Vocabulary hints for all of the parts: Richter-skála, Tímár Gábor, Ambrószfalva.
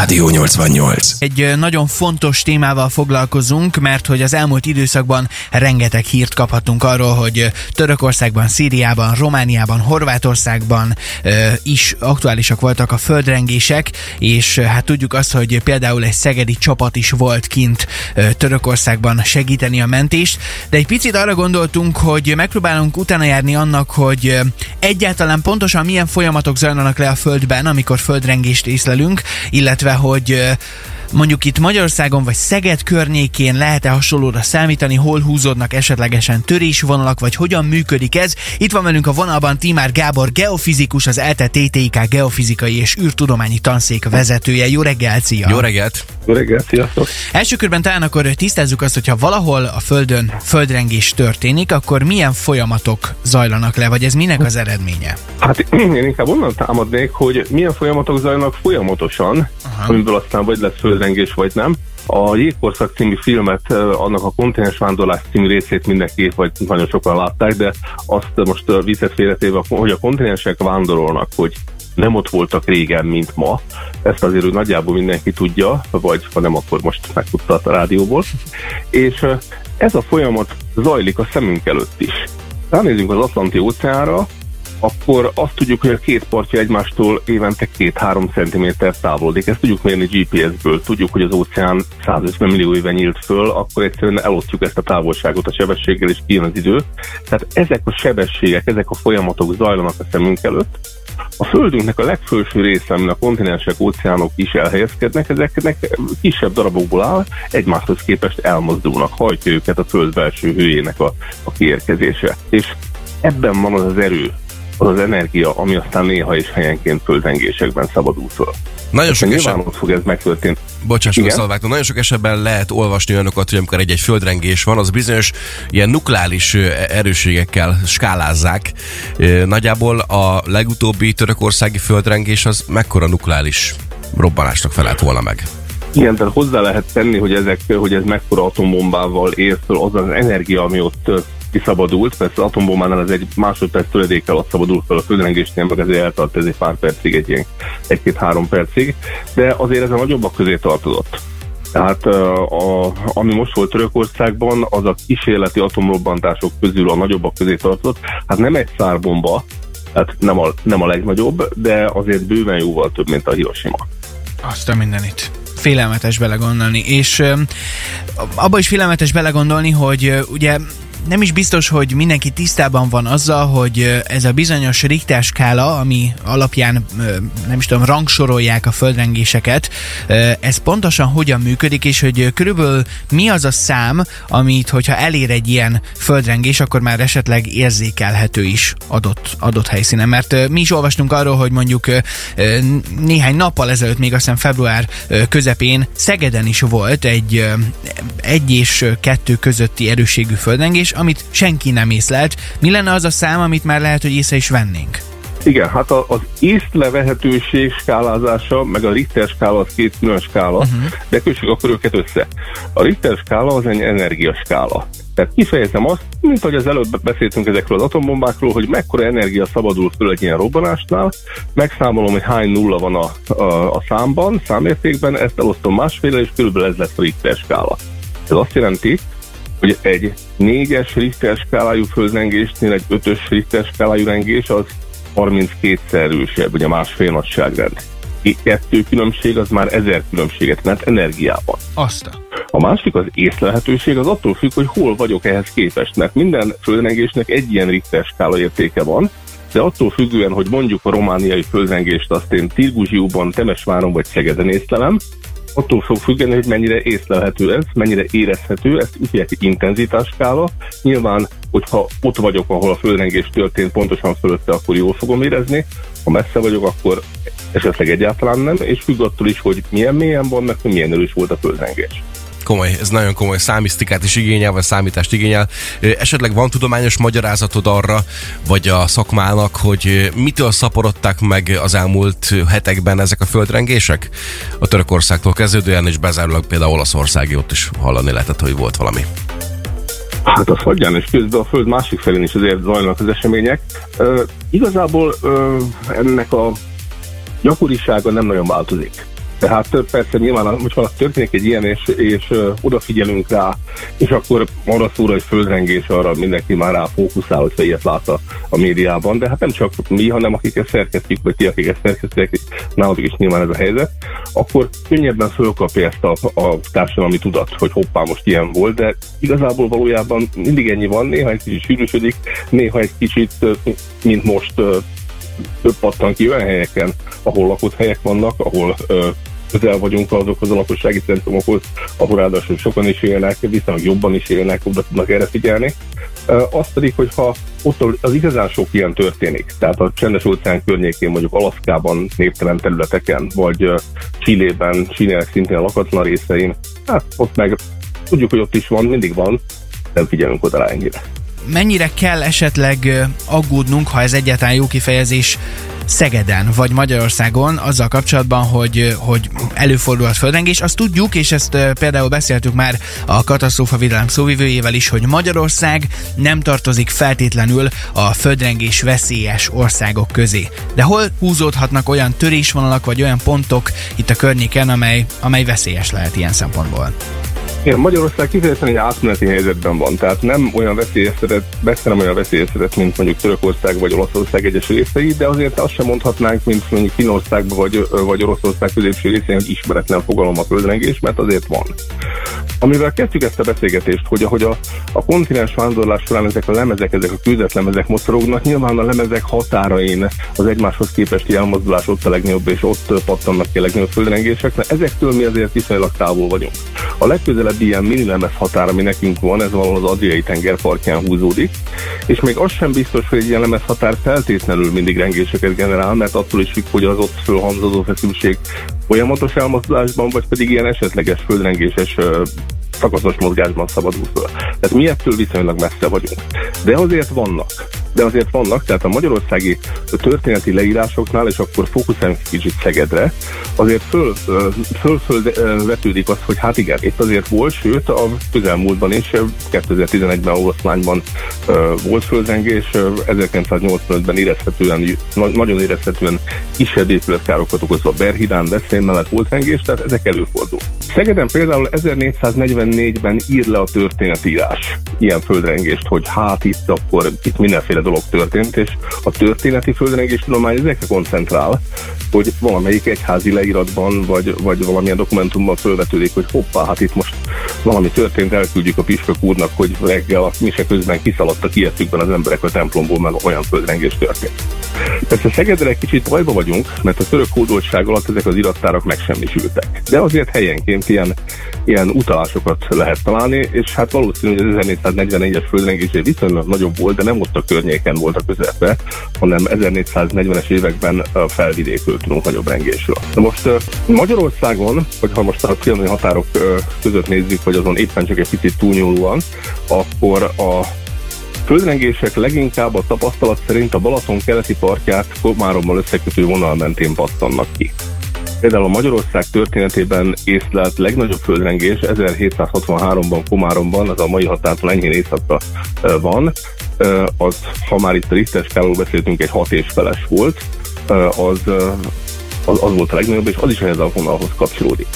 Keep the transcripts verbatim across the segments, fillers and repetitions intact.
Rádió nyolcvannyolc. Egy nagyon fontos témával foglalkozunk, mert hogy az elmúlt időszakban rengeteg hírt kaphattunk arról, hogy Törökországban, Szíriában, Romániában, Horvátországban ö, is aktuálisak voltak a földrengések, és hát tudjuk azt, hogy például egy szegedi csapat is volt kint ö, Törökországban segíteni a mentést, de egy picit arra gondoltunk, hogy megpróbálunk utána járni annak, hogy egyáltalán pontosan milyen folyamatok zajlanak le a földben, amikor földrengést észlelünk, illetve hogy mondjuk itt Magyarországon vagy Szeged környékén lehet-e hasonlóra számítani, hol húzódnak esetlegesen törésvonalak, vagy hogyan működik ez. Itt van velünk a vonalban Tímár Gábor, geofizikus, az ELTE té té ká geofizikai és űrtudományi tanszék vezetője. Jó reggelt, szia! Jó reggelt! Jó reggelt, sziasztok! Első körben talán akkor tisztázzuk azt, hogyha valahol a Földön földrengés történik, akkor milyen folyamatok zajlanak le, vagy ez minek az eredménye? Hát én inkább onnan támadnék, hogy milyen folyamatok zajlanak folyamatosan, aha, amiből aztán vagy lesz föld rengés vagy nem. A Jégkorszak című filmet, annak a kontinensvándorlás című részét mindenki, vagy nagyon sokan látták, de azt most viccet félretéve, hogy a kontinensek vándorolnak, hogy nem ott voltak régen, mint ma. Ezt azért úgy nagyjából mindenki tudja, vagy ha nem, akkor most megtudta a rádióból. És ez a folyamat zajlik a szemünk előtt is. Ránézünk az Atlanti óceánra, akkor azt tudjuk, hogy a két partja egymástól évente két-három centiméter távolodik. Ezt tudjuk mérni gé pé es-ből. Tudjuk, hogy az óceán százötven millió éve nyílt föl, akkor egyszerűen elosztjuk ezt a távolságot a sebességgel, és kijön az idő. Tehát ezek a sebességek, ezek a folyamatok zajlanak a szemünk előtt. A Földünknek a legfelső része, amin a kontinensek, óceánok is elhelyezkednek, ezeknek kisebb darabokból áll, egymáshoz képest elmozdulnak, hajtja őket a Föld belső hőjének a, a kiérkezése. És ebben van az az erő, az az energia, ami aztán néha és helyenként földrengésekben szabadul föl. Nagyon sok esetben fog ez megtörténni. Bocsáss meg, Szalvágtól, nagyon sok esetben lehet olvasni olyanokat, hogy amikor egy-egy földrengés van, az bizonyos ilyen nukleális erősségekkel skálázzák. Nagyjából a legutóbbi törökországi földrengés az mekkora nukleális robbanásnak felelt volna meg? Igen, tehát hozzá lehet tenni, hogy, ezek, hogy ez mekkora atombombával ér föl, az az energia, ami ott kiszabadult, persze az atombombánál ez egy másodperc töredék alatt szabadul fel a földrengésnél, meg ezért eltart ez egy pár percig, egy ilyen egy-két-három percig, de azért ez a nagyobbak közé tartozott. Tehát a, ami most volt Törökországban, az a kísérleti atomrobbantások közül a nagyobbak közé tartozott, hát nem egy szárbomba, hát nem a, nem a legnagyobb, de azért bőven jóval több, mint a Hiroshima. Azt a mindenit. Félelmetes belegondolni, és abba is félelmetes belegondolni, hogy ugye nem is biztos, hogy mindenki tisztában van azzal, hogy ez a bizonyos Richter-skála, ami alapján nem is tudom, rangsorolják a földrengéseket, ez pontosan hogyan működik, és hogy körülbelül mi az a szám, amit, hogyha elér egy ilyen földrengés, akkor már esetleg érzékelhető is adott, adott helyszínen. Mert mi is olvastunk arról, hogy mondjuk néhány nappal ezelőtt, még azt hiszem február közepén Szegeden is volt egy egy és kettő közötti erősségű földrengés, amit senki nem észlelt. Mi lenne az a szám, amit már lehet, hogy észre is vennénk? Igen, hát az észlevehetőség skálázása, meg a Richter-skála az két külön skála, uh-huh. de kössük akkor őket össze. A Richter-skála az egy energiaskála. Tehát kifejezem azt, mint ahogy az előbb beszéltünk ezekről az atombombákról, hogy mekkora energia szabadul föl egy ilyen robbanásnál, megszámolom, hogy hány nulla van a, a, a számban, számértékben, ezt elosztom másfélre, és körülbelül ez lesz a Richter-skála. Ez azt jelenti, hogy egy négyes Richter-skálájú földrengésnél egy ötös Richter-skálájú rengés az harminckétszer erősebb, ugye másfél nagyságrend. Kettő különbség az már ezer különbséget, mert energiában. Aztán. A másik az észlelhetőség, az attól függ, hogy hol vagyok ehhez képest, mert minden földrengésnek egy ilyen Richter-skála értéke van, de attól függően, hogy mondjuk a romániai földrengést azt én Tirguzsiúban, Temesváron vagy Szegeden észlelem, attól fog függeni, hogy mennyire észlelhető ez, mennyire érezhető, ezt úgy intenzitásskála. Nyilván, hogyha ott vagyok, ahol a földrengés történt, pontosan fölötte, akkor jól fogom érezni, ha messze vagyok, akkor esetleg egyáltalán nem, és függ attól is, hogy milyen mélyen van, meg hogy milyen erős volt a földrengés. Komoly, ez nagyon komoly számisztikát is igényel, vagy számítást igényel. Esetleg van tudományos magyarázatod arra, vagy a szakmának, hogy mitől szaporodták meg az elmúlt hetekben ezek a földrengések? A Törökországtól kezdődően, és bezárólag például Olaszországig, ott is hallani lehetett, hogy volt valami. Hát az hagyján, és közben a Föld másik felén is azért zajlanak az események. Uh, igazából uh, ennek a gyakorisága nem nagyon változik. Tehát persze nyilván, hogyha történik egy ilyen, és, és ö, odafigyelünk rá, és akkor arra szóra, hogy földrengés, arra mindenki már rá fókuszál, hogyha ilyet lát a, a médiában, de hát nem csak mi, hanem akik ezt szerkesztjük, vagy ti, akik ezt szerkesztjük, nálunk is nyilván ez a helyzet, akkor könnyebben fölkapja ezt a, a társadalmi tudat, hogy hoppá, most ilyen volt, de igazából valójában mindig ennyi van, néha egy kicsit sűrűsödik, néha egy kicsit, mint most, több pattan ki olyan helyeken, ahol lakott helyek vannak, ahol ö, közel vagyunk azokhoz a lakossági centrumokhoz, ahol ráadásul sokan is élnek, viszont jobban is élnek, oda tudnak erre figyelni. Ö, azt pedig, hogyha ott az igazán sok ilyen történik, tehát a Csendes-óceán környékén, mondjuk Alaszkában, néptelen területeken, vagy ö, Chilében, Chilének szintén a lakatlan részein, hát ott meg tudjuk, hogy ott is van, mindig van, nem figyelünk oda rá ennyire. Mennyire kell esetleg aggódnunk, ha ez egyáltalán jó kifejezés, Szegeden vagy Magyarországon azzal kapcsolatban, hogy, hogy előfordulhat földrengés? Azt tudjuk, és ezt például beszéltük már a katasztrófavédelem szóvivőjével is, hogy Magyarország nem tartozik feltétlenül a földrengés veszélyes országok közé. De hol húzódhatnak olyan törésvonalak, vagy olyan pontok itt a környéken, amely, amely veszélyes lehet ilyen szempontból? Igen, Magyarország kifejezetten egy átmeneti helyzetben van, tehát nem olyan veszélyeztetett, nem olyan veszélyeztetett, mint mondjuk Törökország vagy Olaszország egyes részei, de azért azt sem mondhatnánk, mint mondjuk Finországban vagy, vagy Oroszország középső részén, hogy ismeretlen fogalom a földrengés, mert azért van. Amivel kezdjük ezt a beszélgetést, hogy ahogy a, a kontinens vándorlás során ezek a lemezek, ezek a küldetlemezek mocorognak, nyilván a lemezek határain az egymáshoz képesti elmozdulás ott a legnagyobb, és ott pattannak ki a legnagyobb földrengések, mert ezektől mi azért viszonylag távol vagyunk. A legközelebbi ilyen minilemez határ, ami nekünk van, ez valahol az Adriai tenger partján húzódik, és még az sem biztos, hogy egy ilyen lemez határ feltétlenül mindig rengéseket generál, mert attól is függ, hogy az ott fölhamzódó feszültség folyamatos elmozdulásban, vagy pedig ilyen esetleges földrengéses szakaszos mozgásban szabadul föl. Tehát mi ettől viszonylag messze vagyunk. De azért vannak. De azért vannak, tehát a magyarországi történeti leírásoknál, és akkor fókuszálunk kicsit Szegedre, azért föl, föl, föl vetődik az, hogy hát igen, itt azért volt, sőt a közelmúltban is, kétezer-tizenegyben Oroszlányban volt földrengés, ezerkilencszáznyolcvanötben érezhetően, nagyon érezhetően kisebb épületkárokat okozva Berhidán, Veszprém mellett volt rengés, tehát ezek előfordul. Szegeden például ezernégyszáznegyvennégyben ír le a történetírás ilyen földrengést, hogy hát itt akkor itt mindenféle dolog történt, és a történeti földrengés tudomány ezekre koncentrál, hogy valamelyik egyházi leíratban, vagy, vagy valamilyen dokumentumban fölvetődik, hogy hoppá, hát itt most valami történt, elküldjük a püspök úrnak, hogy reggel a mise közben kiszaladtak ilyetükben az emberek a templomból, mert olyan földrengés történt. Persze Szegedre egy kicsit bajba vagyunk, mert a török hódoltság alatt ezek az irattárak megsemmisültek. De azért helyenként ilyen, ilyen utalásokat lehet találni, és hát valószínű, hogy az ezernégyszáznegyvennégyes földrengésé viszonylag nagyobb volt, de nem ott a környéken volt a közelbe, hanem ezernégyszáznegyvenes években felvidékről tudunk nagyobb rengésről. Na most Magyarországon, hogyha most a különböző határok között nézzük, vagy azon éppen csak egy picit túlnyúlóan, akkor a földrengések leginkább a tapasztalat szerint a Balaton keleti partját Komárommal összekötő vonal mentén pattannak ki. Például a Magyarország történetében észlelt legnagyobb földrengés ezerhétszázhatvanháromban Komáromban, az a mai határtól enyhén északra van, az, ha már itt a Richter-skáláról beszéltünk, egy hat és feles volt, az, az, az volt a legnagyobb, és az is ehhez a vonalhoz kapcsolódik.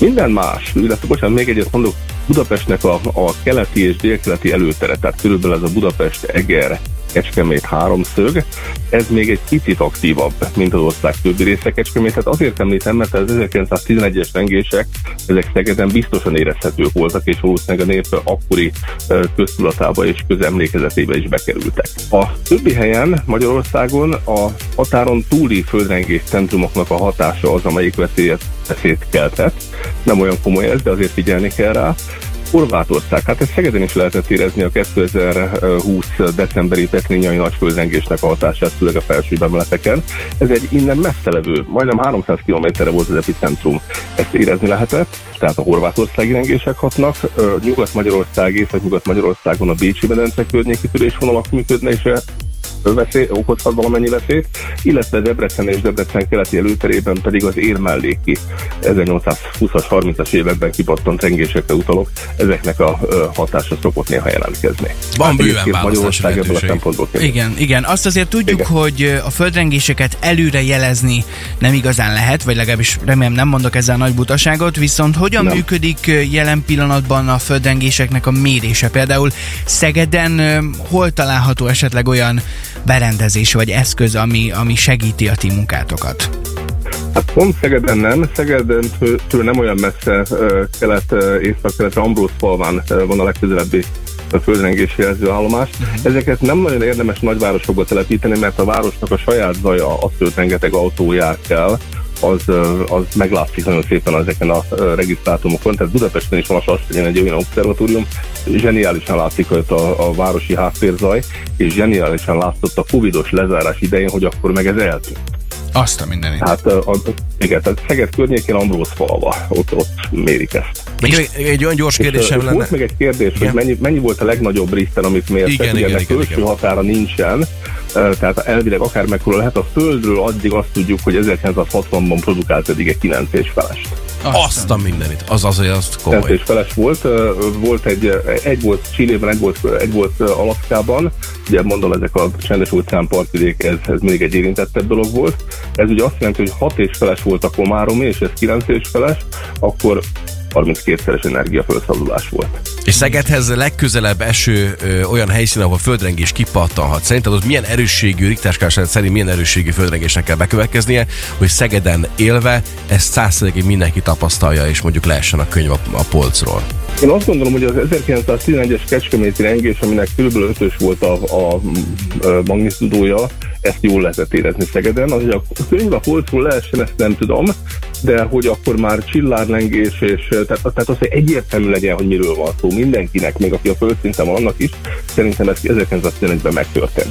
Minden más, illetve bocsánat, még egyet mondok, Budapestnek a, a keleti és délkeleti előtere, tehát körülbelül ez a Budapest-Eger Kecskemét háromszög, ez még egy kicsit aktívabb, mint az ország többi része. Kecskemétet azért említem, mert az ezerkilencszáztizenegyes rengések, ezek Szegeden biztosan érezhetők voltak, és valószínűleg a nép akkori köztudatába és közemlékezetébe is bekerültek. A többi helyen Magyarországon a határon túli földrengés centrumoknak a hatása az, amelyik veszélyet, veszélyt keltett. Nem olyan komoly ez, de azért figyelni kell rá. Horvátország, hát ezt Szegeden is lehetett érezni a kétezer-húsz decemberi petrinjai nagy földrengésnek a hatását, főleg a felsőbb emeleteken. Ez egy innen messzelevő, majdnem háromszáz kilométerre volt az epicentrum. Ezt érezni lehetett, tehát a horvátországi rengések hatnak. Nyugat-Magyarország, Észak-Nyugat-Magyarországon a Bécsi-medence környéki törésvonalak működnek, veszély, okozhat valamennyi veszélyt, illetve Debrecen és Debrecen keleti előterében pedig az érmelléki ezernyolcszázhúszas, harmincas években kipattant rengésekre utalok, ezeknek a hatása szokott néha jelentkezni. Van bőven választási lehetőség. Igen, igen. Azt azért tudjuk, igen, hogy a földrengéseket előre jelezni nem igazán lehet, vagy legalábbis remélem nem mondok ezzel nagy butaságot, viszont hogyan nem. működik jelen pillanatban a földrengéseknek a mérése? Például Szegeden hol található esetleg olyan berendezés vagy eszköz, ami, ami segíti a ti munkátokat? Hát pont Szegeden nem, Szegeden től nem olyan messze kelet, észak-keletre, Ambrószfalván van a legközelebbi a földrengési jelzőállomás. Ezeket nem nagyon érdemes nagyvárosokba telepíteni, mert a városnak a saját zaja, azt, hogy rengeteg autó jár kell, az, az meglátszik nagyon szépen ezeken a regisztrátumokon. Tehát Budapesten is van az Asztrén egy olyan obszervatórium, zseniálisan látszik a, a városi háttérzaj, és zseniálisan látszott a covidos lezárás idején, hogy akkor meg ez eltűnt. Azt a mindenit. Hát a, a, igen, tehát Szeged környékén Ambrószfalva, ott, ott mérik ezt. Még egy olyan gyors kérdésem lenne. Volt még egy kérdés, igen, hogy mennyi, mennyi volt a legnagyobb Richter, amit mértek, ugyanek külső határa nincsen, tehát elvileg akár mekkora lehet a földről, addig azt tudjuk, hogy ezerkilencszázhatvanban produkált eddig egy kilenc és felest. Azt a mindenit, az az, hogy azt komoly. kilenc és feles volt, volt egy, egy volt Chilében, egy volt, egy volt Alaszkában, ugye mondom, ezek a csendes óceán partvidék, ez, ez mindig egy érintettebb dolog volt. Ez ugye azt jelenti, hogy hat és feles volt a Komárom, és ez kilenc és feles, akkor harminckétszeres energiafölszabadulás volt. És Szegedhez legközelebb eső ö, olyan helyszín, ahol a földrengés kipattanhat. Szerinted az milyen erősségű, Richter-skálán szerint milyen erősségű földrengésnek kell bekövetkeznie, hogy Szegeden élve ezt száz százalékig mindenki tapasztalja, és mondjuk leessen a könyv a, a polcról? Én azt gondolom, hogy az ezerkilencszáztizenegyes kecskeméti rengés, aminek kb. ötös volt a, a, a magnitudója, ezt jól lehetett érezni Szegeden. Az, hogy a könyv a polcról leessen, ezt nem tudom, de hogy akkor már csillárlengés, és tehát, tehát az, hogy egyértelmű legyen, hogy miről van szó mindenkinek, még aki a földszinten van, annak is, szerintem ez ezerkilencszáztizenegyben megtörtént.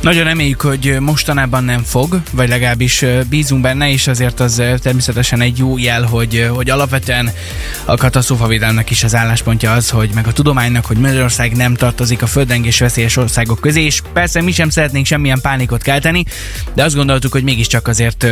Nagyon reméljük, hogy mostanában nem fog, vagy legalábbis bízunk benne, és azért az természetesen egy jó jel, hogy, hogy alapvetően a katasztrófavédelemnek is az álláspontja az, hogy meg a tudománynak, hogy Magyarország nem tartozik a földrengés veszélyes országok közé, és persze mi sem szeretnénk semmilyen pánikot kelteni, de azt gondoltuk, hogy mégiscsak azért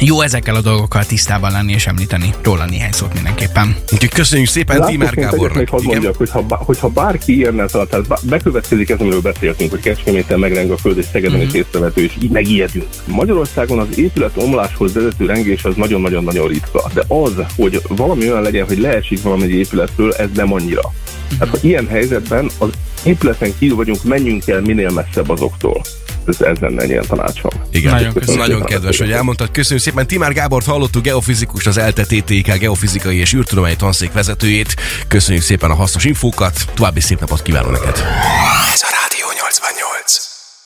jó ezekkel a dolgokkal tisztában lenni és említeni róla néhány szót mindenképpen. Úgyhogy köszönjük szépen Tímár Gábornak. Még hadd mondjak, hogyha, hogyha bárki ilyennel talán bekövetkezik, ez amiről beszéltünk, hogy Kecskeméten megreng a föld és Szegeden mm-hmm. is észrevető, és így megijedünk. Magyarországon az épületomláshoz vezető rengés az nagyon-nagyon-nagyon ritka, de az, hogy valami olyan legyen, hogy leesik valami épületről, ez nem annyira. Mm-hmm. Hát ha ilyen helyzetben az épületen kívül vagyunk, menjünk el minél messzebb azoktól. Ez, ez lenne egy ilyen tanácsom. Igen, nagyon, köszönöm, nagyon köszönöm, kedves, hogy elmondtad. Köszönjük szépen. Tímár Gábort hallottuk, geofizikust, az ELTE té té ká geofizikai és űrtudományi tanszék vezetőjét. Köszönjük szépen a hasznos infókat, további szép napot kívánok neked. Ez a Rádió nyolcvannyolc.